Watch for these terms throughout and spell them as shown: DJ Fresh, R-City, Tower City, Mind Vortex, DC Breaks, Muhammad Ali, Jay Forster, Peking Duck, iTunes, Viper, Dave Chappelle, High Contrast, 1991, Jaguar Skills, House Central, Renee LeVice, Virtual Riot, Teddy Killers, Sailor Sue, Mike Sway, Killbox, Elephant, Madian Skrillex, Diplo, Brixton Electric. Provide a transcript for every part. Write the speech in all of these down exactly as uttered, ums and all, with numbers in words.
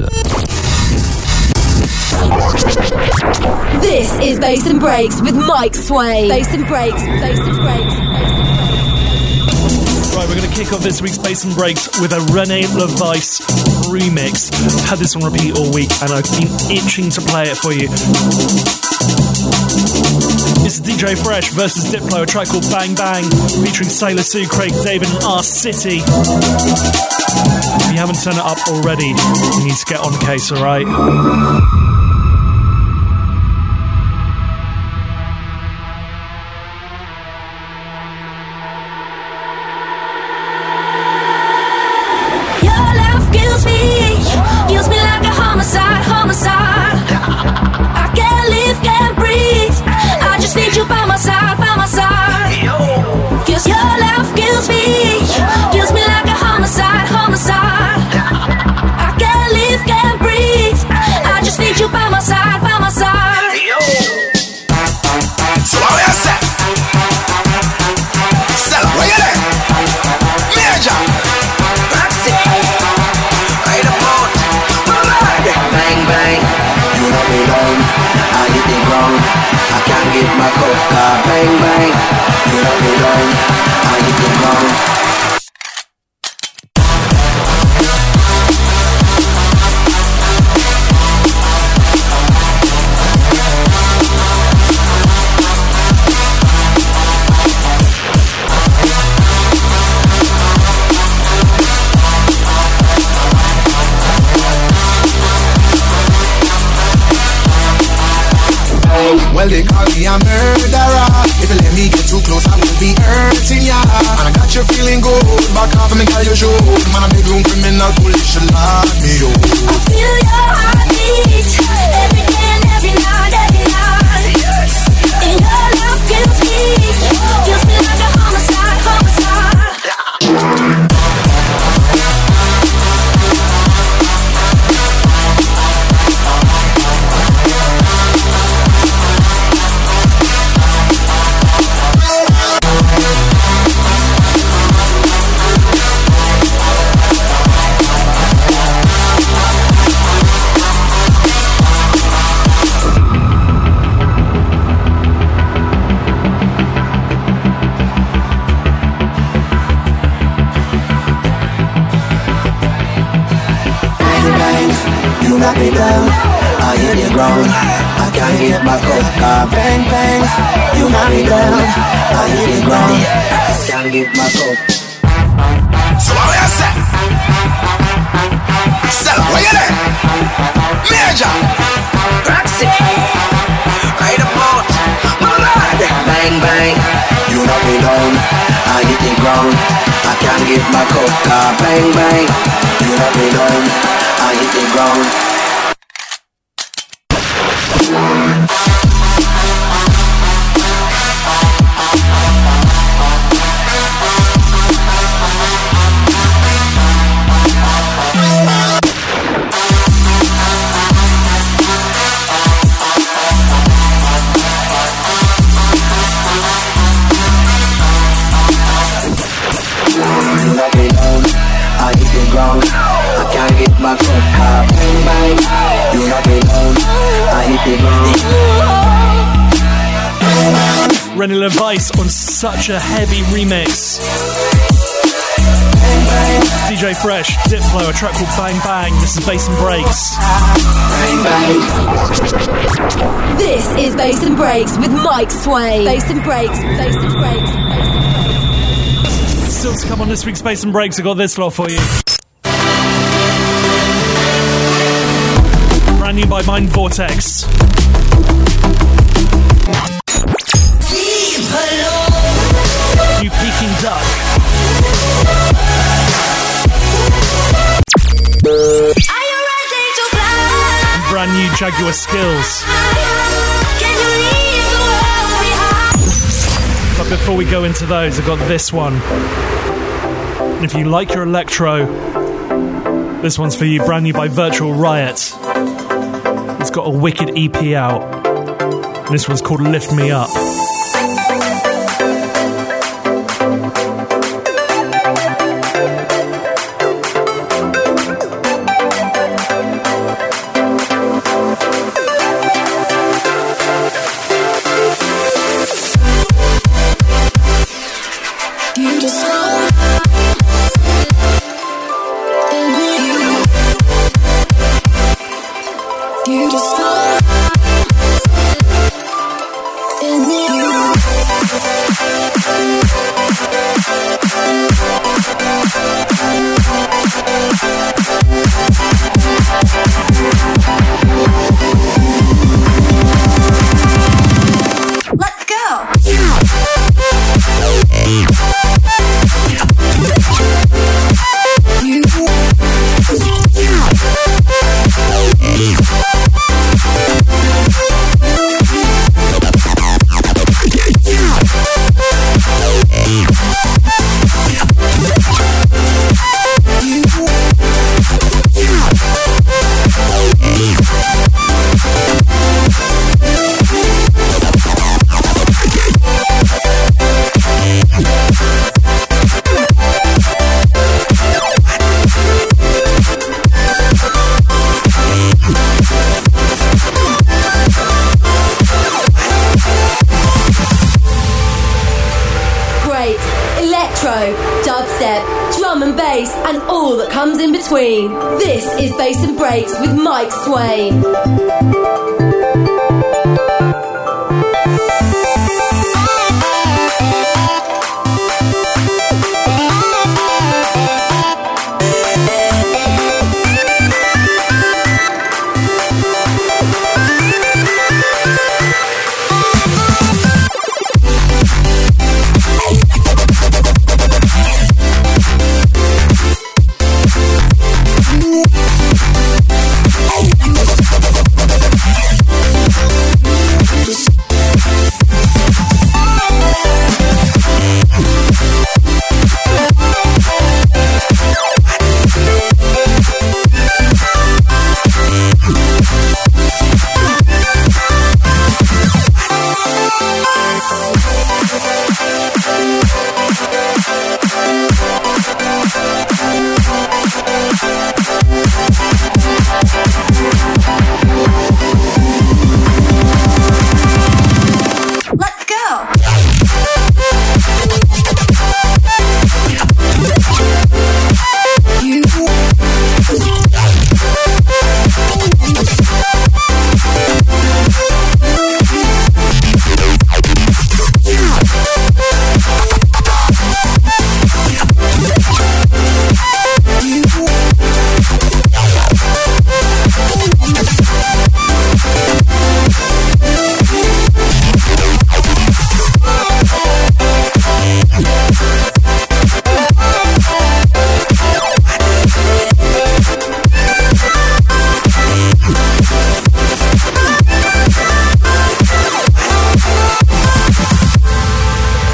Listen. This is Bass and Breaks with Mike Sway. Bass and Breaks, Bass and Breaks, Bass and Breaks. Right, we're going to kick off this week's Bass and Breaks with a Renee LeVice remix. I've had this on repeat all week and I've been itching to play it for you. This is D J Fresh versus Diplo, a track called Bang Bang, featuring Sailor Sue, Craig David and R-City. If you haven't turned it up already, you need to get on the case, alright? Your love kills me, kills me like a homicide, homicide. I can't live, can't breathe, I just need you by my side, by my side. Cause your love kills me, kills me like a homicide, homicide. I can't live, can't breathe, I just need you by my side, by my side. So how you say? Sell where you at? Major, Roxy, right upon my mind. Bang bang, you know me long, I get it wrong, I can't get my coca. Bang bang, you know me long, I get it wrong. Well, they call me a murderer. If you let me get too close, I'm gonna be hurting ya. And I got you feeling good, back off and make all your show. Man, I'm a room criminal, police should lock me up. I feel your heartbeat every day and every night, every night. And your love kills me, kills me like a homicide, homicide. Me down. I hit the ground, I can't get back up. Bang bang, you knock me down. I hit the ground, I can't get back up. So what we say? Sell where you at? Major, Roxy, right about my lord. Bang bang, you knock me down. I hit the ground, I can't get back up. Bang bang, you knock me down. I hit the ground. Renee LeVice on such a heavy remix. D J Fresh, Diplo, a track called Bang Bang. This is Bass and Breaks. Bang, bang. This is Bass and Breaks with Mike Sway. Bass and Breaks, Bass and Breaks, Bass and Breaks. Still to come on this week's Bass and Breaks, I got this lot for you. Brand new by Mind Vortex. New Peking Duck. Are you ready to fly? Brand new Jaguar Skills. Can you leave the world behind? But before we go into those, I've got this one. And if you like your electro, this one's for you, brand new by Virtual Riot. It's got a wicked E P out. And this one's called Lift Me Up. you to stop. And then you let go. You and all that comes in between. This is Bass and Breaks with Mike Sway.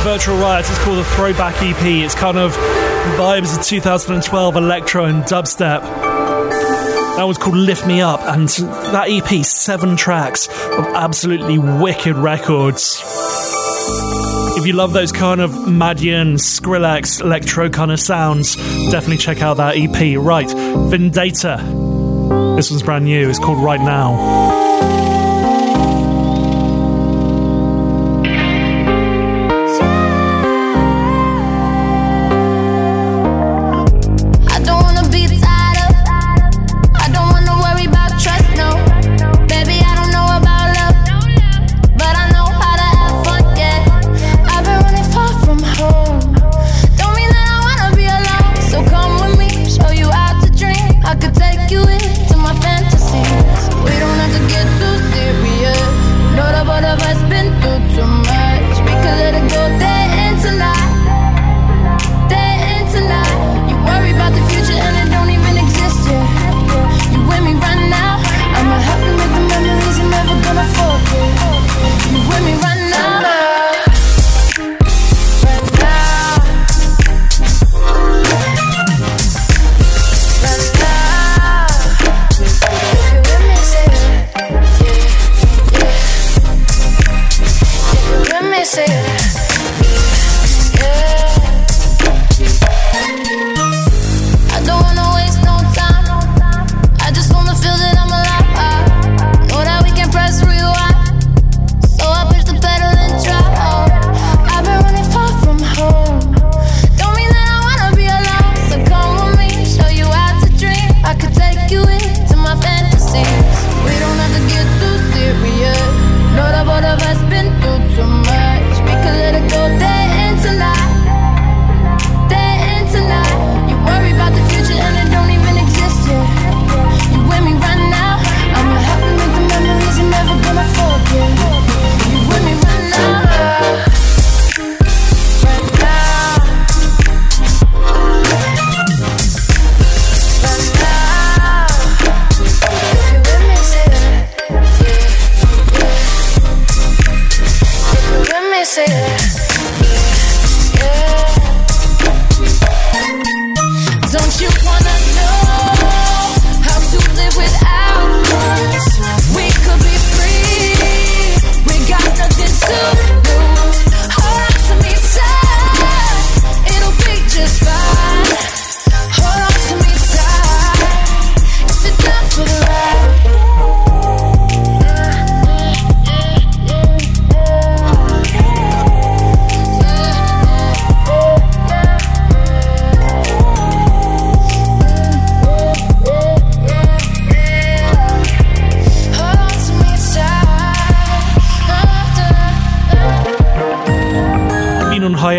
Virtual Riot is called a throwback E P. It's kind of vibes of two thousand twelve electro and dubstep. That was called Lift Me Up, and that E P, seven tracks of absolutely wicked records. If you love those kind of Madian, Skrillex, electro kind of sounds, definitely check out that E P. Right, Vindata. This one's brand new. It's called Right Now. Good.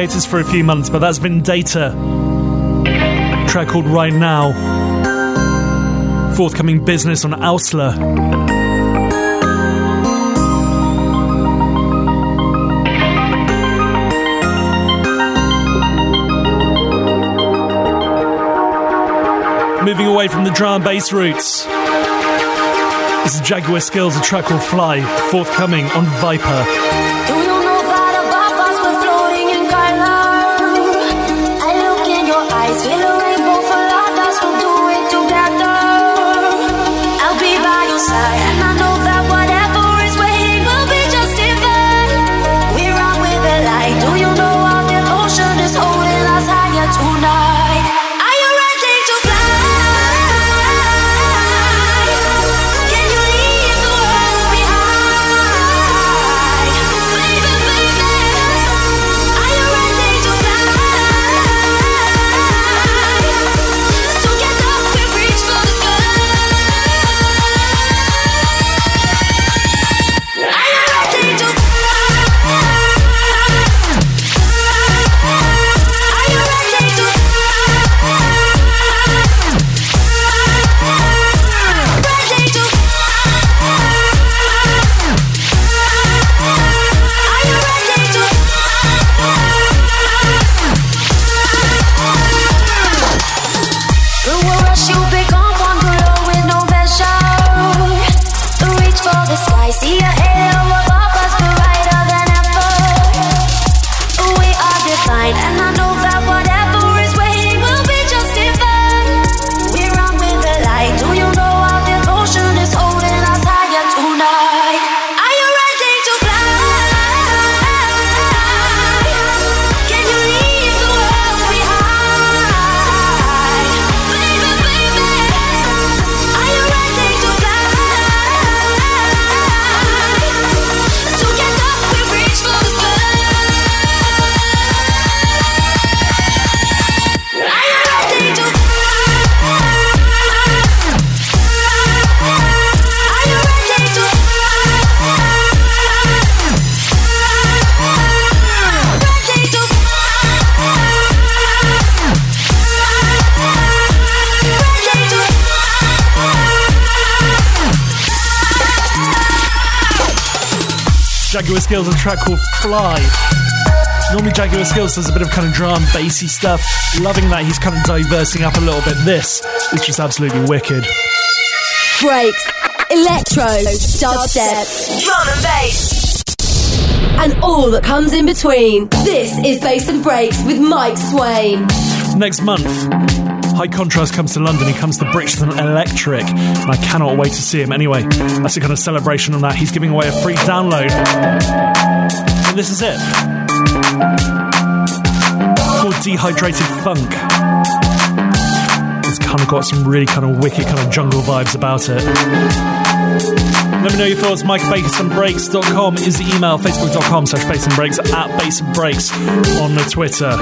hiatus for a few months, but that's Vindata, a track called Right Now, forthcoming Business on Ausler. Moving away from the drum and bass roots, this is Jaguar Skills, a track called Fly, forthcoming on Viper. Jaguar Skills, a track called Fly. Normally Jaguar Skills does a bit of kind of drum, bassy stuff. Loving that he's kind of diversing up a little bit. This is just absolutely wicked. Breaks, electro, dubstep, drum and bass, and all that comes in between. This is Bass and Breaks with Mike Swain. Next month, High Contrast comes to London. He comes to Brixton Electric, and I cannot wait to see him. Anyway, that's a kind of celebration on that. He's giving away a free download, and this is it. It's called Dehydrated Funk. It's kind of got some really kind of wicked kind of jungle vibes about it. Let me know your thoughts. mike at bass and breaks dot com is the email. facebook dot com slash bassandbreaks, at bassandbreaks on the Twitter.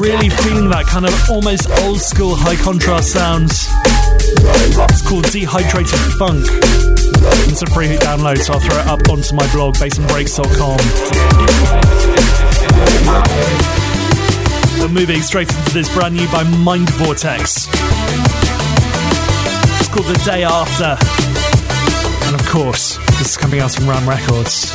really feeling that kind of almost old school high contrast sound. It's called Dehydrated Funk. It's a free download, so I'll throw it up onto my blog, bass and breaks dot com. We're moving straight into this brand new by Mind Vortex. It's called The Day After. And of course, this is coming out from Ram Records.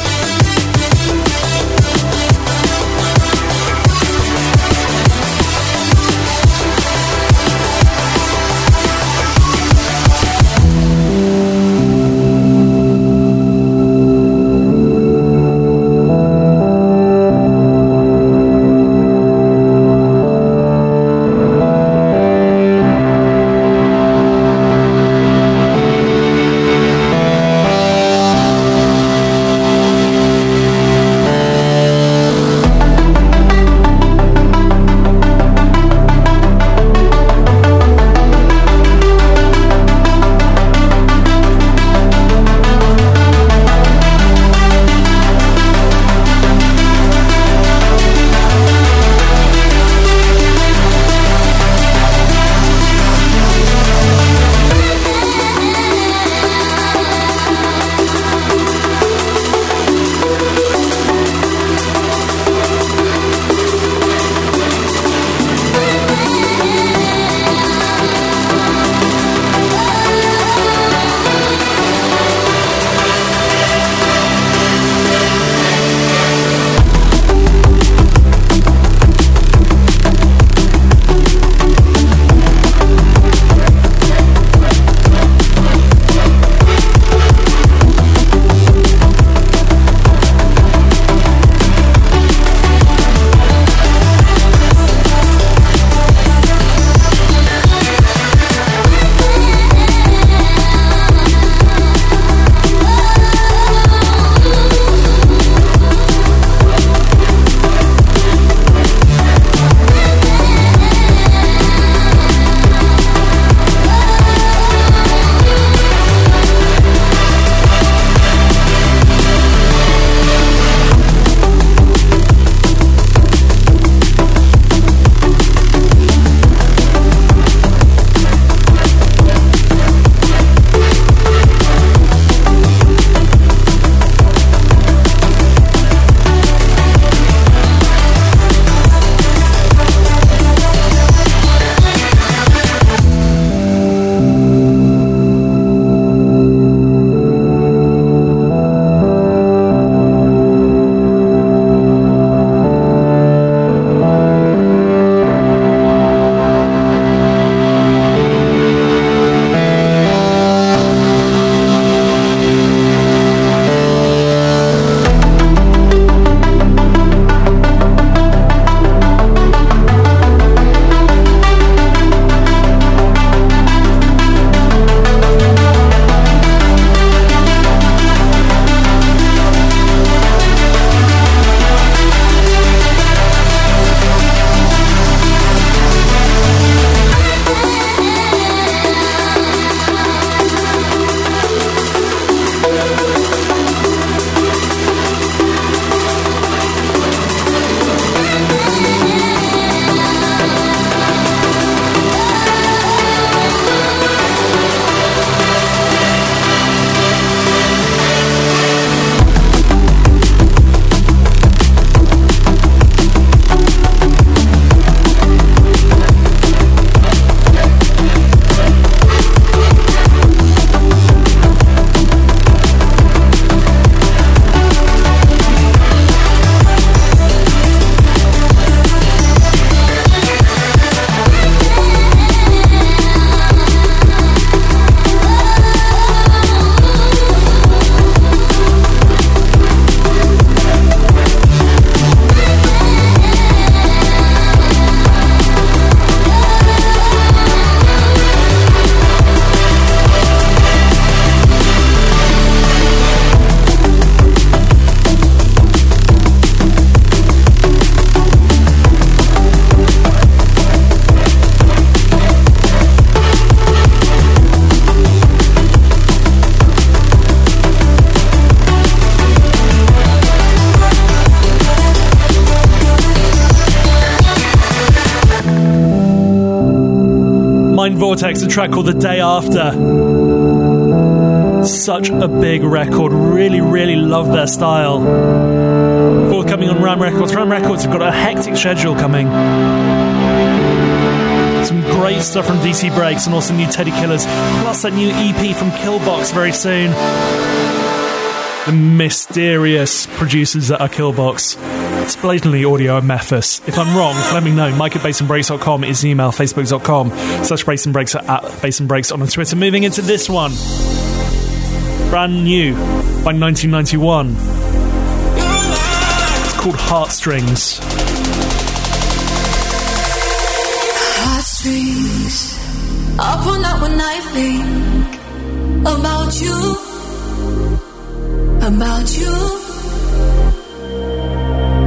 Vortex, a track called The Day After. Such a big record. Really, really love their style. Forthcoming on Ram Records. Ram Records have got a hectic schedule coming. Some great stuff from D C Breaks and also new Teddy Killers. Plus that new E P from Killbox very soon. The mysterious producers that are Killbox. It's blatantly audio and Memphis. If I'm wrong, let me know. Mike at bass and breaks dot com is the email. Facebook dot com slash bassandbreaks at bassandbreaks on Twitter. Moving into this one. Brand new by nineteen ninety-one. It's called Heartstrings. Heartstrings. Up on that when I think about you. About you.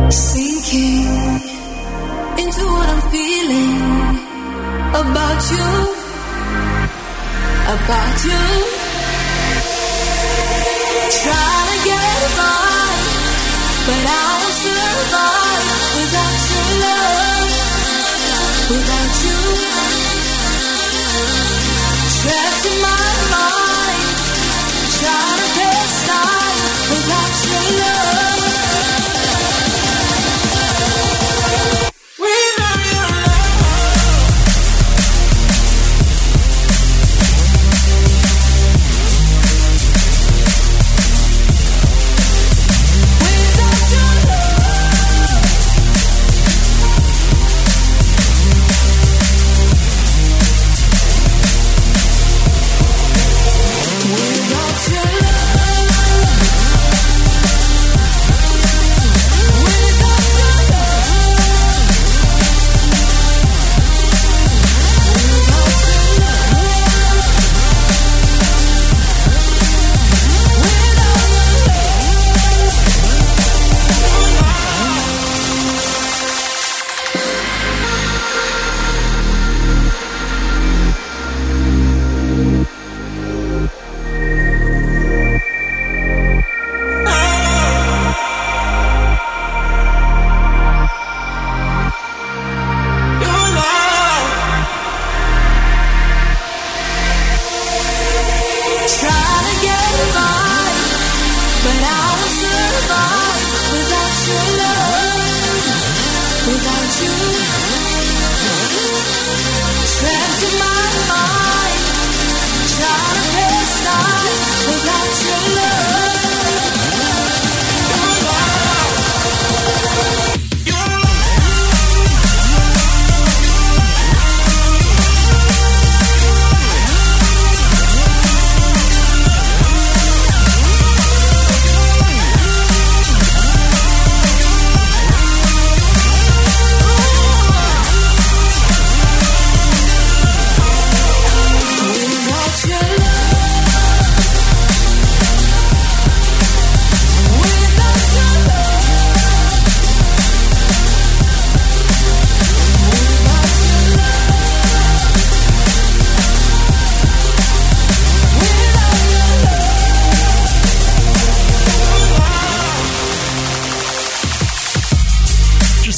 Sinking into what I'm feeling about you, about you. Trying to get by, but I won't survive without your love, without you. Trapped in my mind, trying to pass time without your love.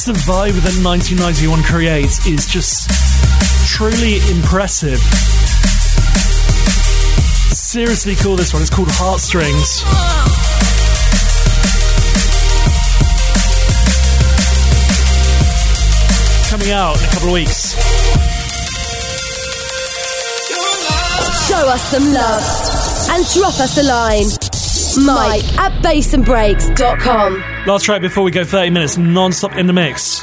The vibe that nineteen ninety-one creates is just truly impressive. Seriously cool, this one. It's called Heartstrings. Coming out in a couple of weeks. Show us some love and drop us a line. Mike at bass and breaks dot com. Last track before we go, thirty minutes non-stop in the mix.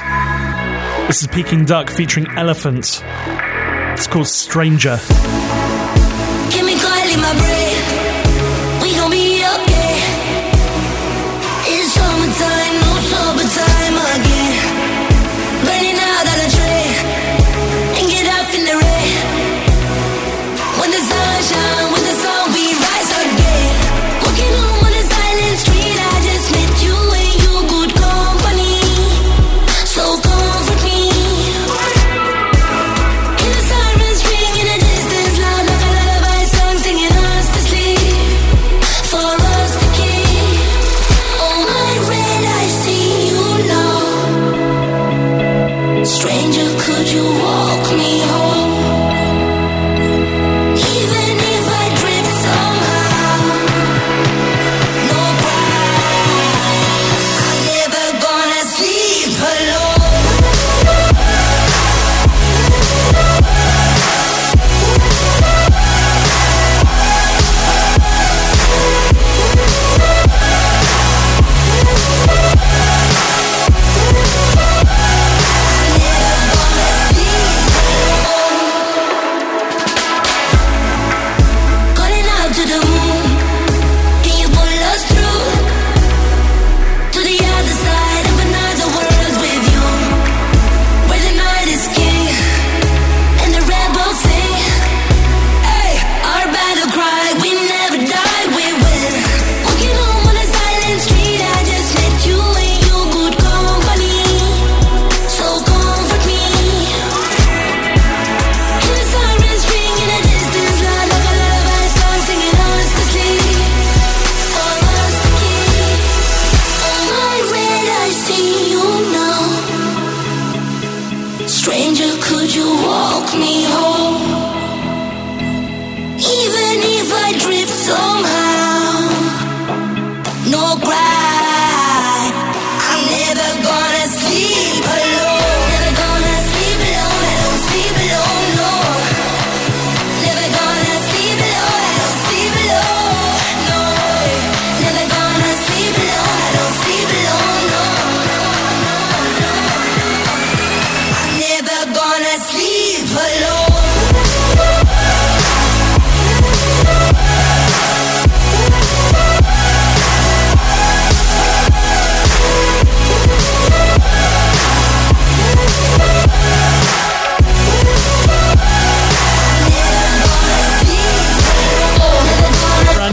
This is Peking Duck featuring Elephant. It's called Stranger. Give me quietly my breath. We gon' be okay. It's summertime, no sober time again. Burning out on a tray and get up in the rain. When the sun shines, when the sun we rise again. Walking home on a silent street, I just met you.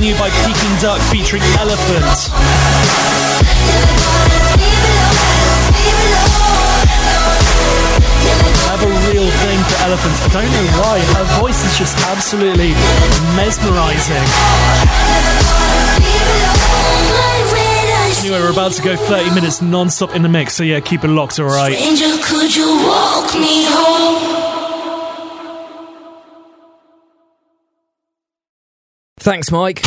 New by Peking Duck featuring Elephant. I have a real thing for Elephant. I don't know why. Her voice is just absolutely mesmerising. Anyway, we're about to go thirty minutes non-stop in the mix, so yeah, keep it locked, alright? Stranger, could you walk me home? Thanks, Mike.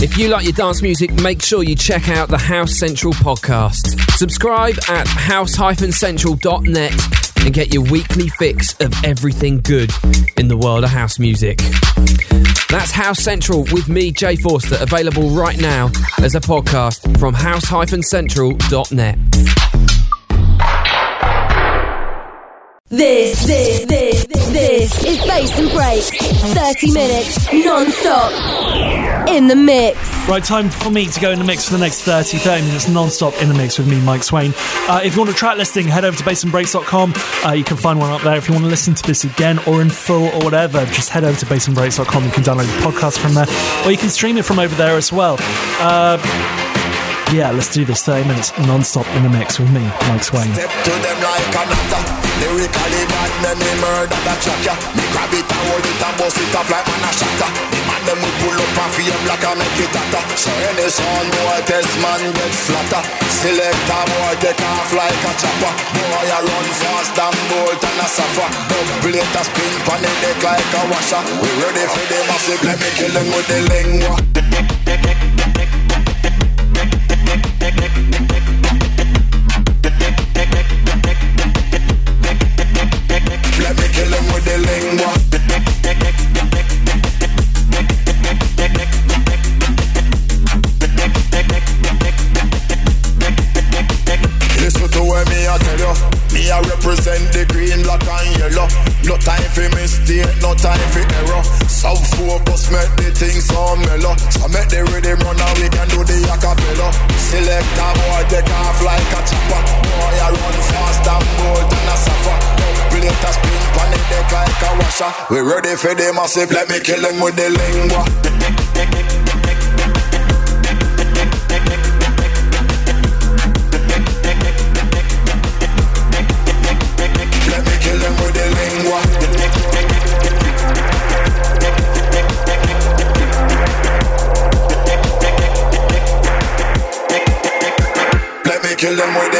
If you like your dance music, make sure you check out the House Central podcast. Subscribe at house central dot net and get your weekly fix of everything good in the world of house music. That's House Central with me, Jay Forster, available right now as a podcast from house central dot net. This, this, this, this, this is Bass and Break. thirty minutes, non-stop, in the mix. Right, time for me to go in the mix for the next thirty, thirty minutes, non-stop in the mix with me, Mike Swain. Uh, if you want a track listing, head over to bass and breaks dot com. Uh, you can find one up there. If you want to listen to this again or in full or whatever, just head over to bass and breaks dot com. You can download the podcast from there, or you can stream it from over there as well. Uh, yeah, let's do this thirty minutes, non-stop in the mix with me, Mike Swain. Step to them like lyrically bad, then they murder that tracker. Me grab it and hold it and bust it up like man a shatter. The man them will pull up and feel like I make it hotter. So any sound boy test man get flatter. Select a boy take off like a chopper. Boy I run fast and bolt and a suffer. Double it a spin pan the deck like a washer. We ready for the massive, let me kill them with the lingua. Represent the green, black and yellow. No time for mistake, no time for error. Some focus make the things so mellow. So make the rhythm run and we can do the acapella. Select a boy, take off like a chopper. Boy, I run fast and bolt and a suffer. Double it a spin pan the deck like a washer. We ready for the massive, let me kill them with the lingua. Kill them with it.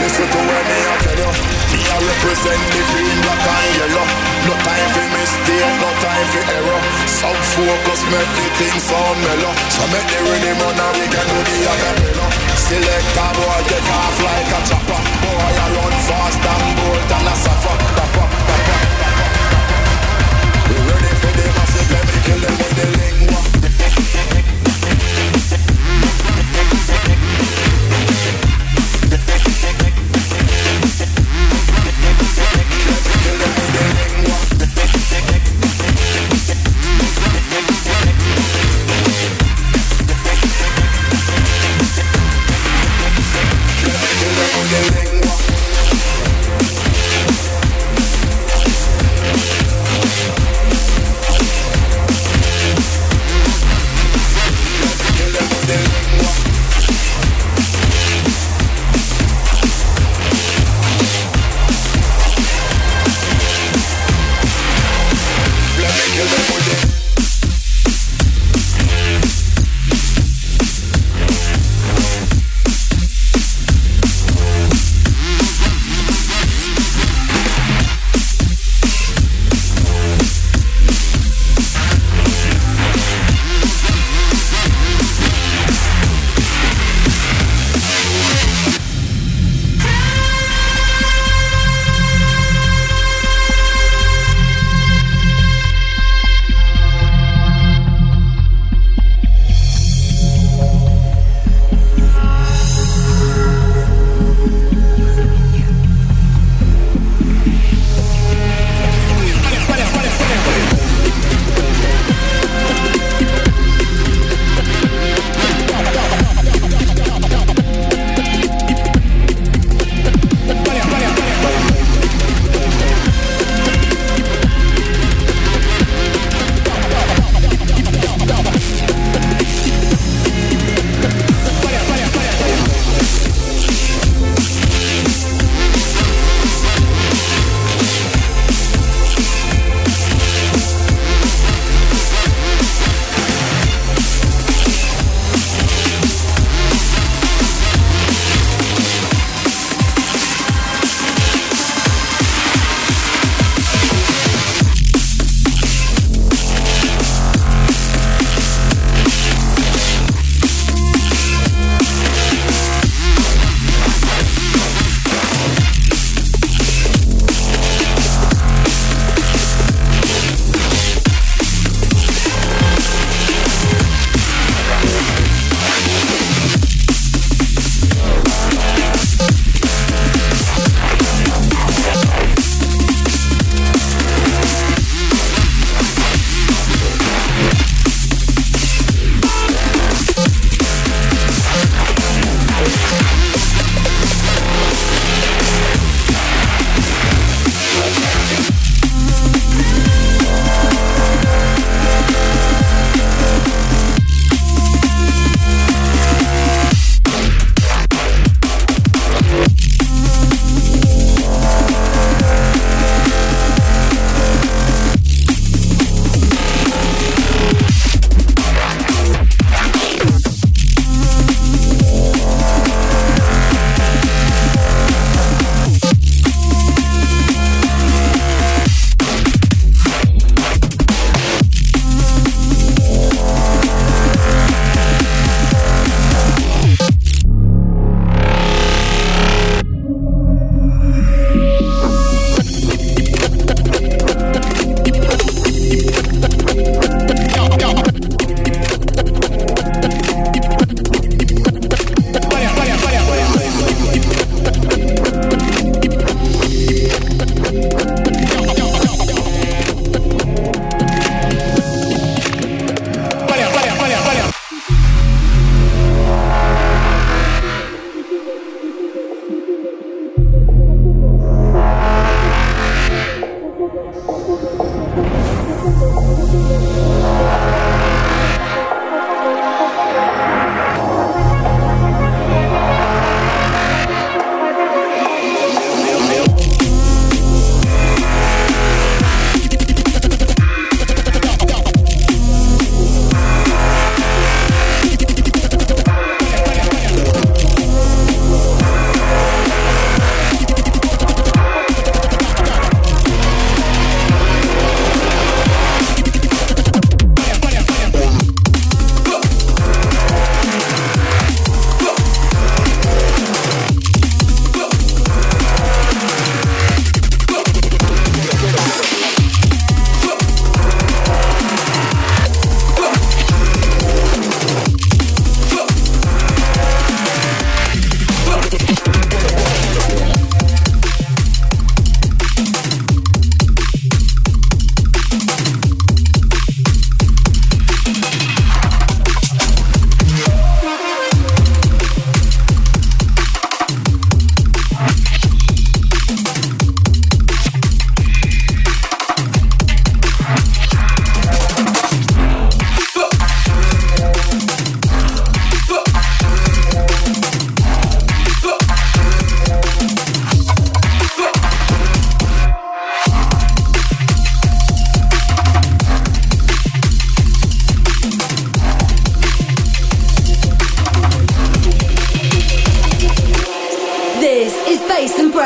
Listen to what me I tell you. Me I represent the green, black and yellow. No time for mistake, no time for error. Some focus make the things so mellow. So make the rhythm run and we can do the acapella. Select a boy, get off like a chopper. Boy, I run fast and bolt and I suffer. Dapper, dapper, dapper. We ready for the massive, let me kill them with the lingua.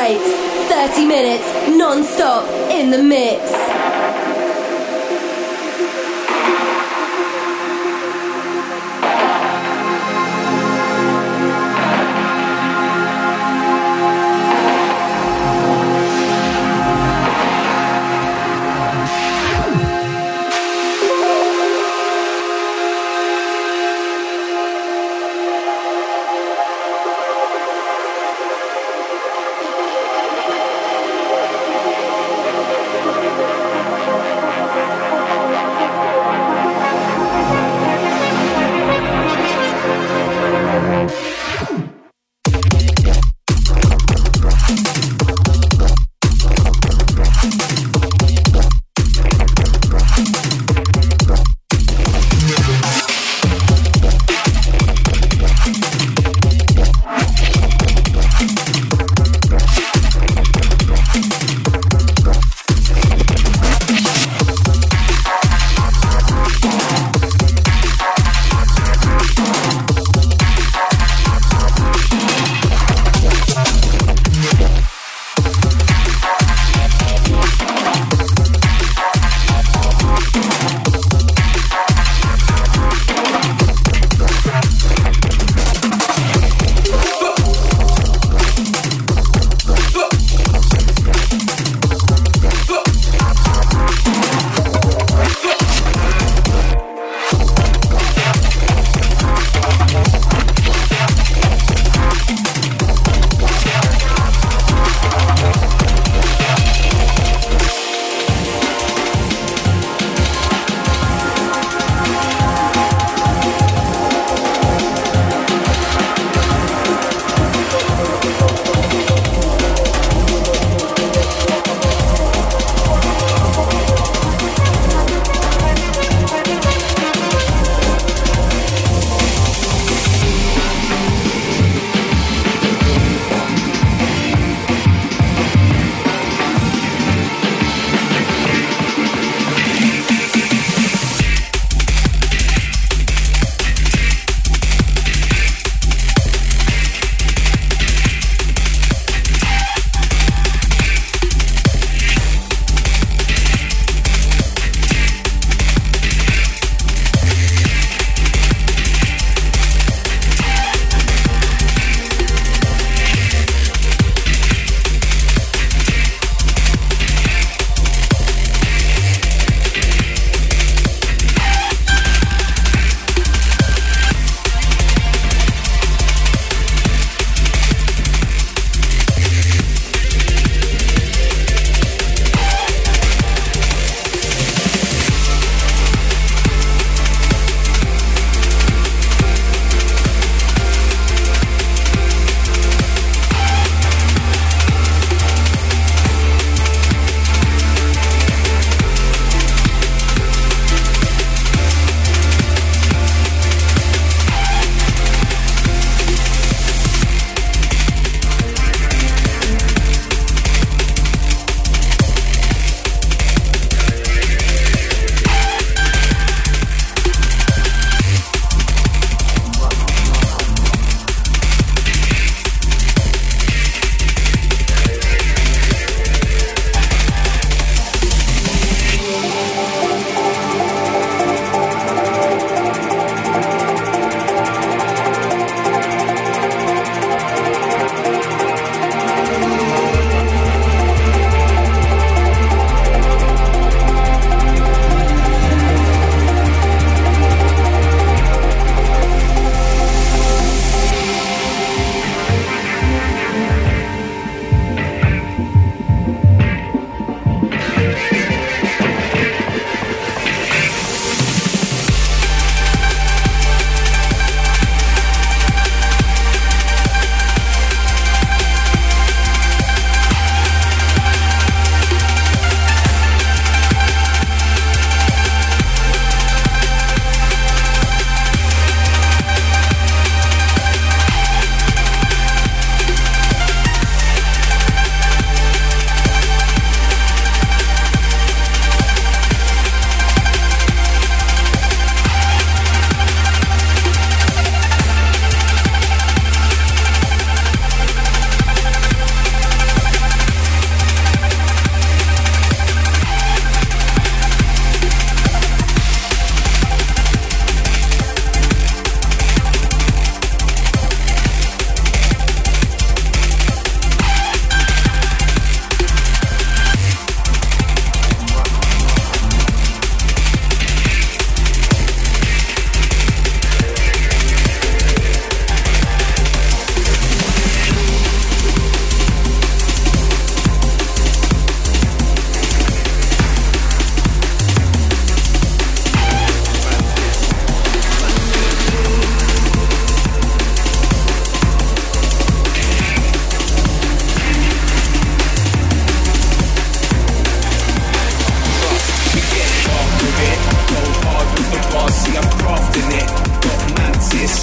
Breaks. thirty minutes, non-stop, in the mix.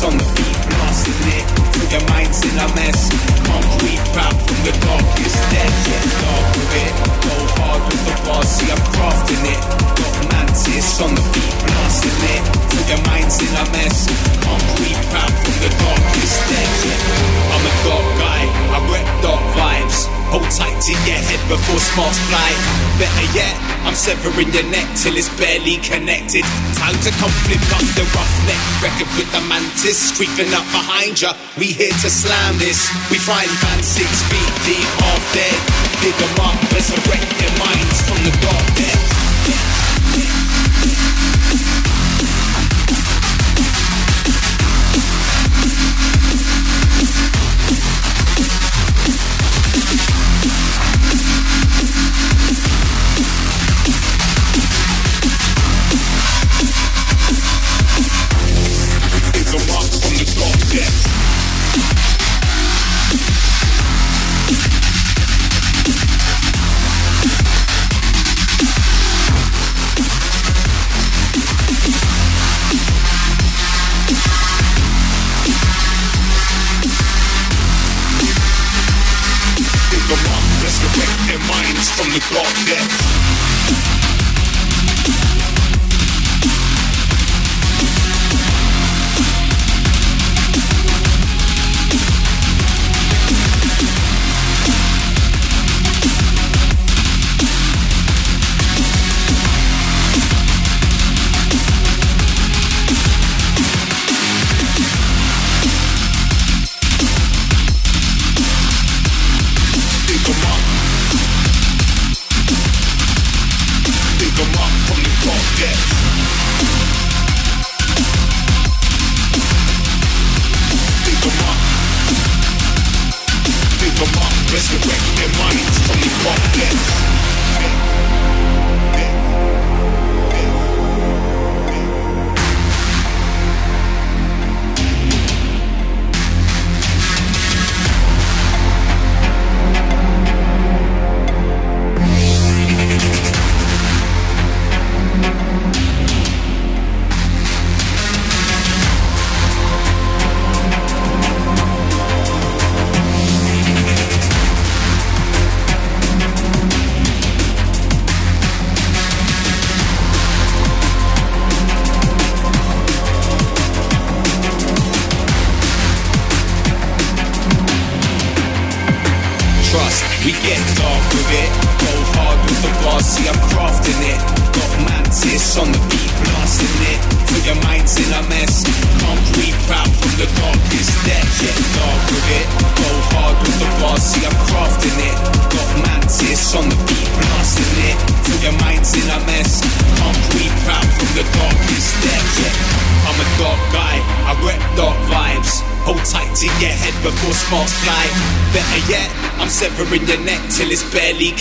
on the beat, lost in it, till your mind's in a mess. Concrete rap from the darkest depths. Get dark with it, go hard with the bar, see I'm crafting it. Got Mantis on the beat, lost in it, till your mind's in a mess. Concrete rap from the darkest depths. I'm a dark guy, I rep dark vibes. Hold tight to your head before smarts fly. Better yet, I'm severing your neck till it's barely connected. Time to come flip up the roughneck record with the Mantis creeping up behind ya. We here to slam this. We find fans six feet deep, half dead. Dig them up, resurrect their minds from the dark depths.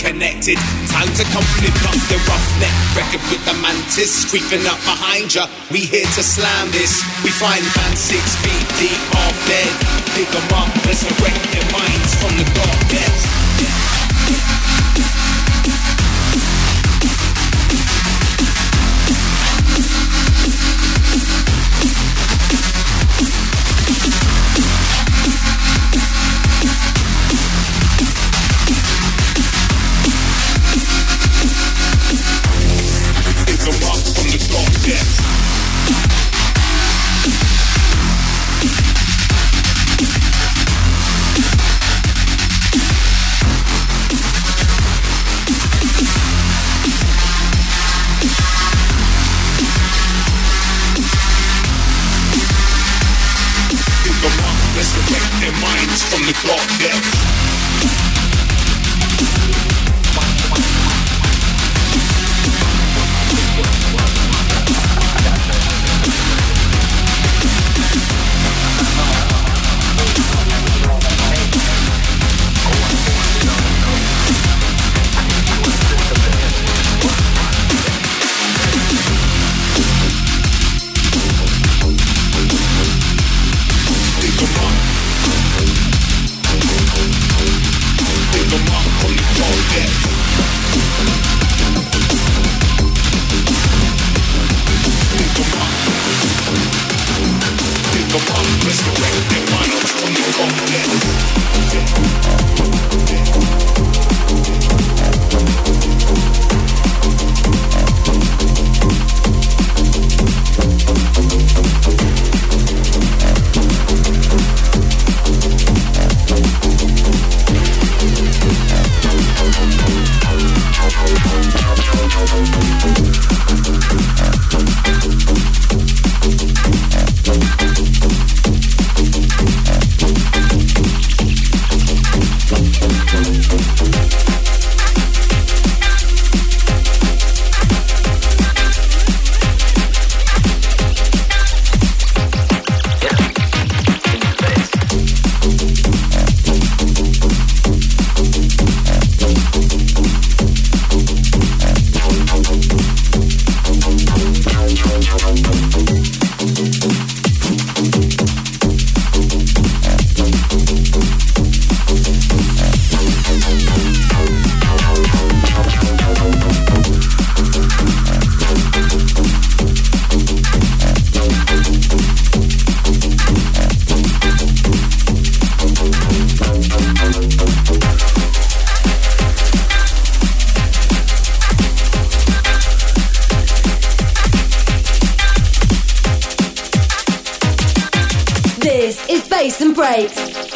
Connected. Time to come flip up the roughneck record with the Mantis creeping up behind ya. We here to slam this. We find fans six feet deep, half dead. Dig them up, resurrect their minds from the dark depths. We'll be right back.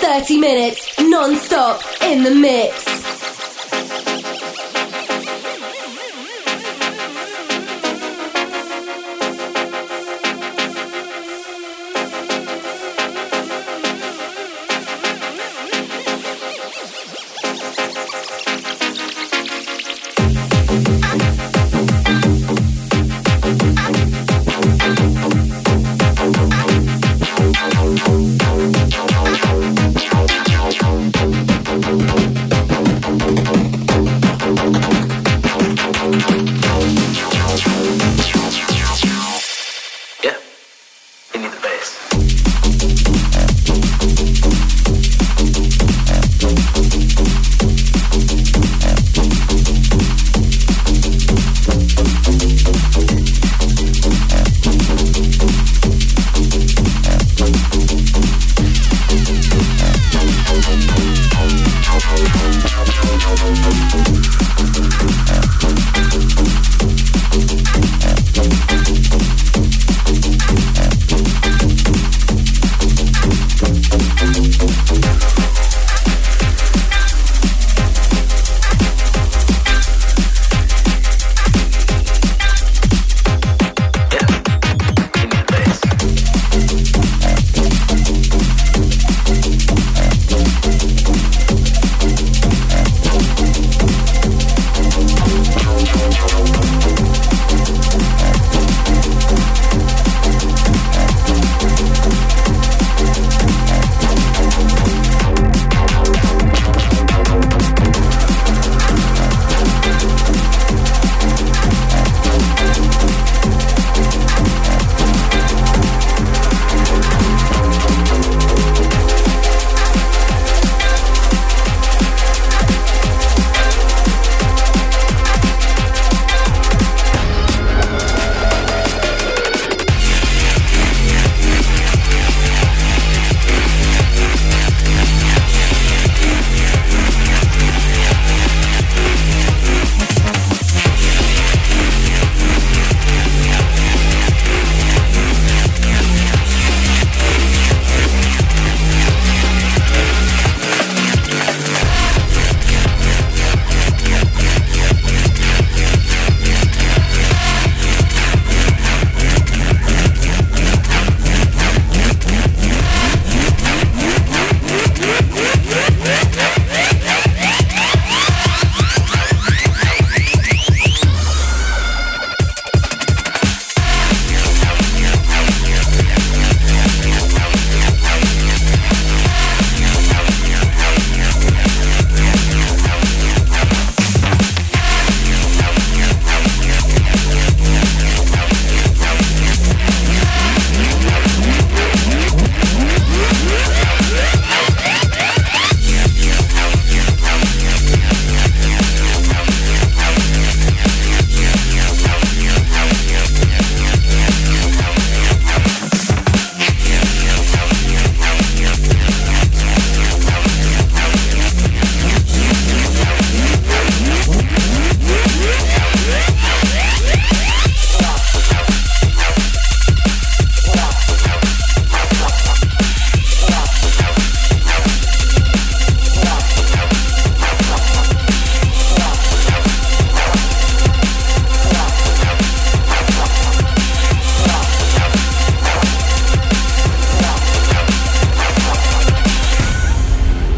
thirty minutes non-stop in the mix.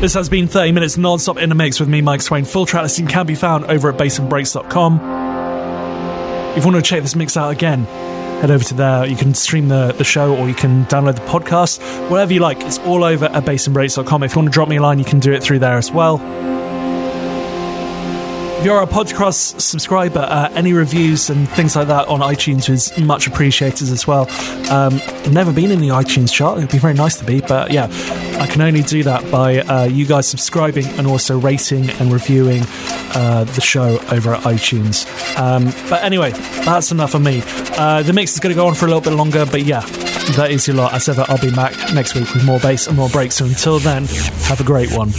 This has been thirty minutes non-stop in the mix with me, Mike Swain. Full track listing can be found over at bass and breaks dot com. If you want to check this mix out again, head over to there. You can stream the, the show, or you can download the podcast, whatever you like. It's all over at bass and breaks dot com. If you want to drop me a line, you can do it through there as well. If you're a podcast subscriber, uh, any reviews and things like that on iTunes is much appreciated as well. Um, never been in the iTunes chart. It'd be very nice to be, but yeah, I can only do that by uh, you guys subscribing and also rating and reviewing uh, the show over at iTunes. Um, but anyway, that's enough of me. Uh, the mix is going to go on for a little bit longer, but yeah, that is your lot. As ever, I'll be back next week with more bass and more breaks. So until then, have a great one.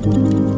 Thank you.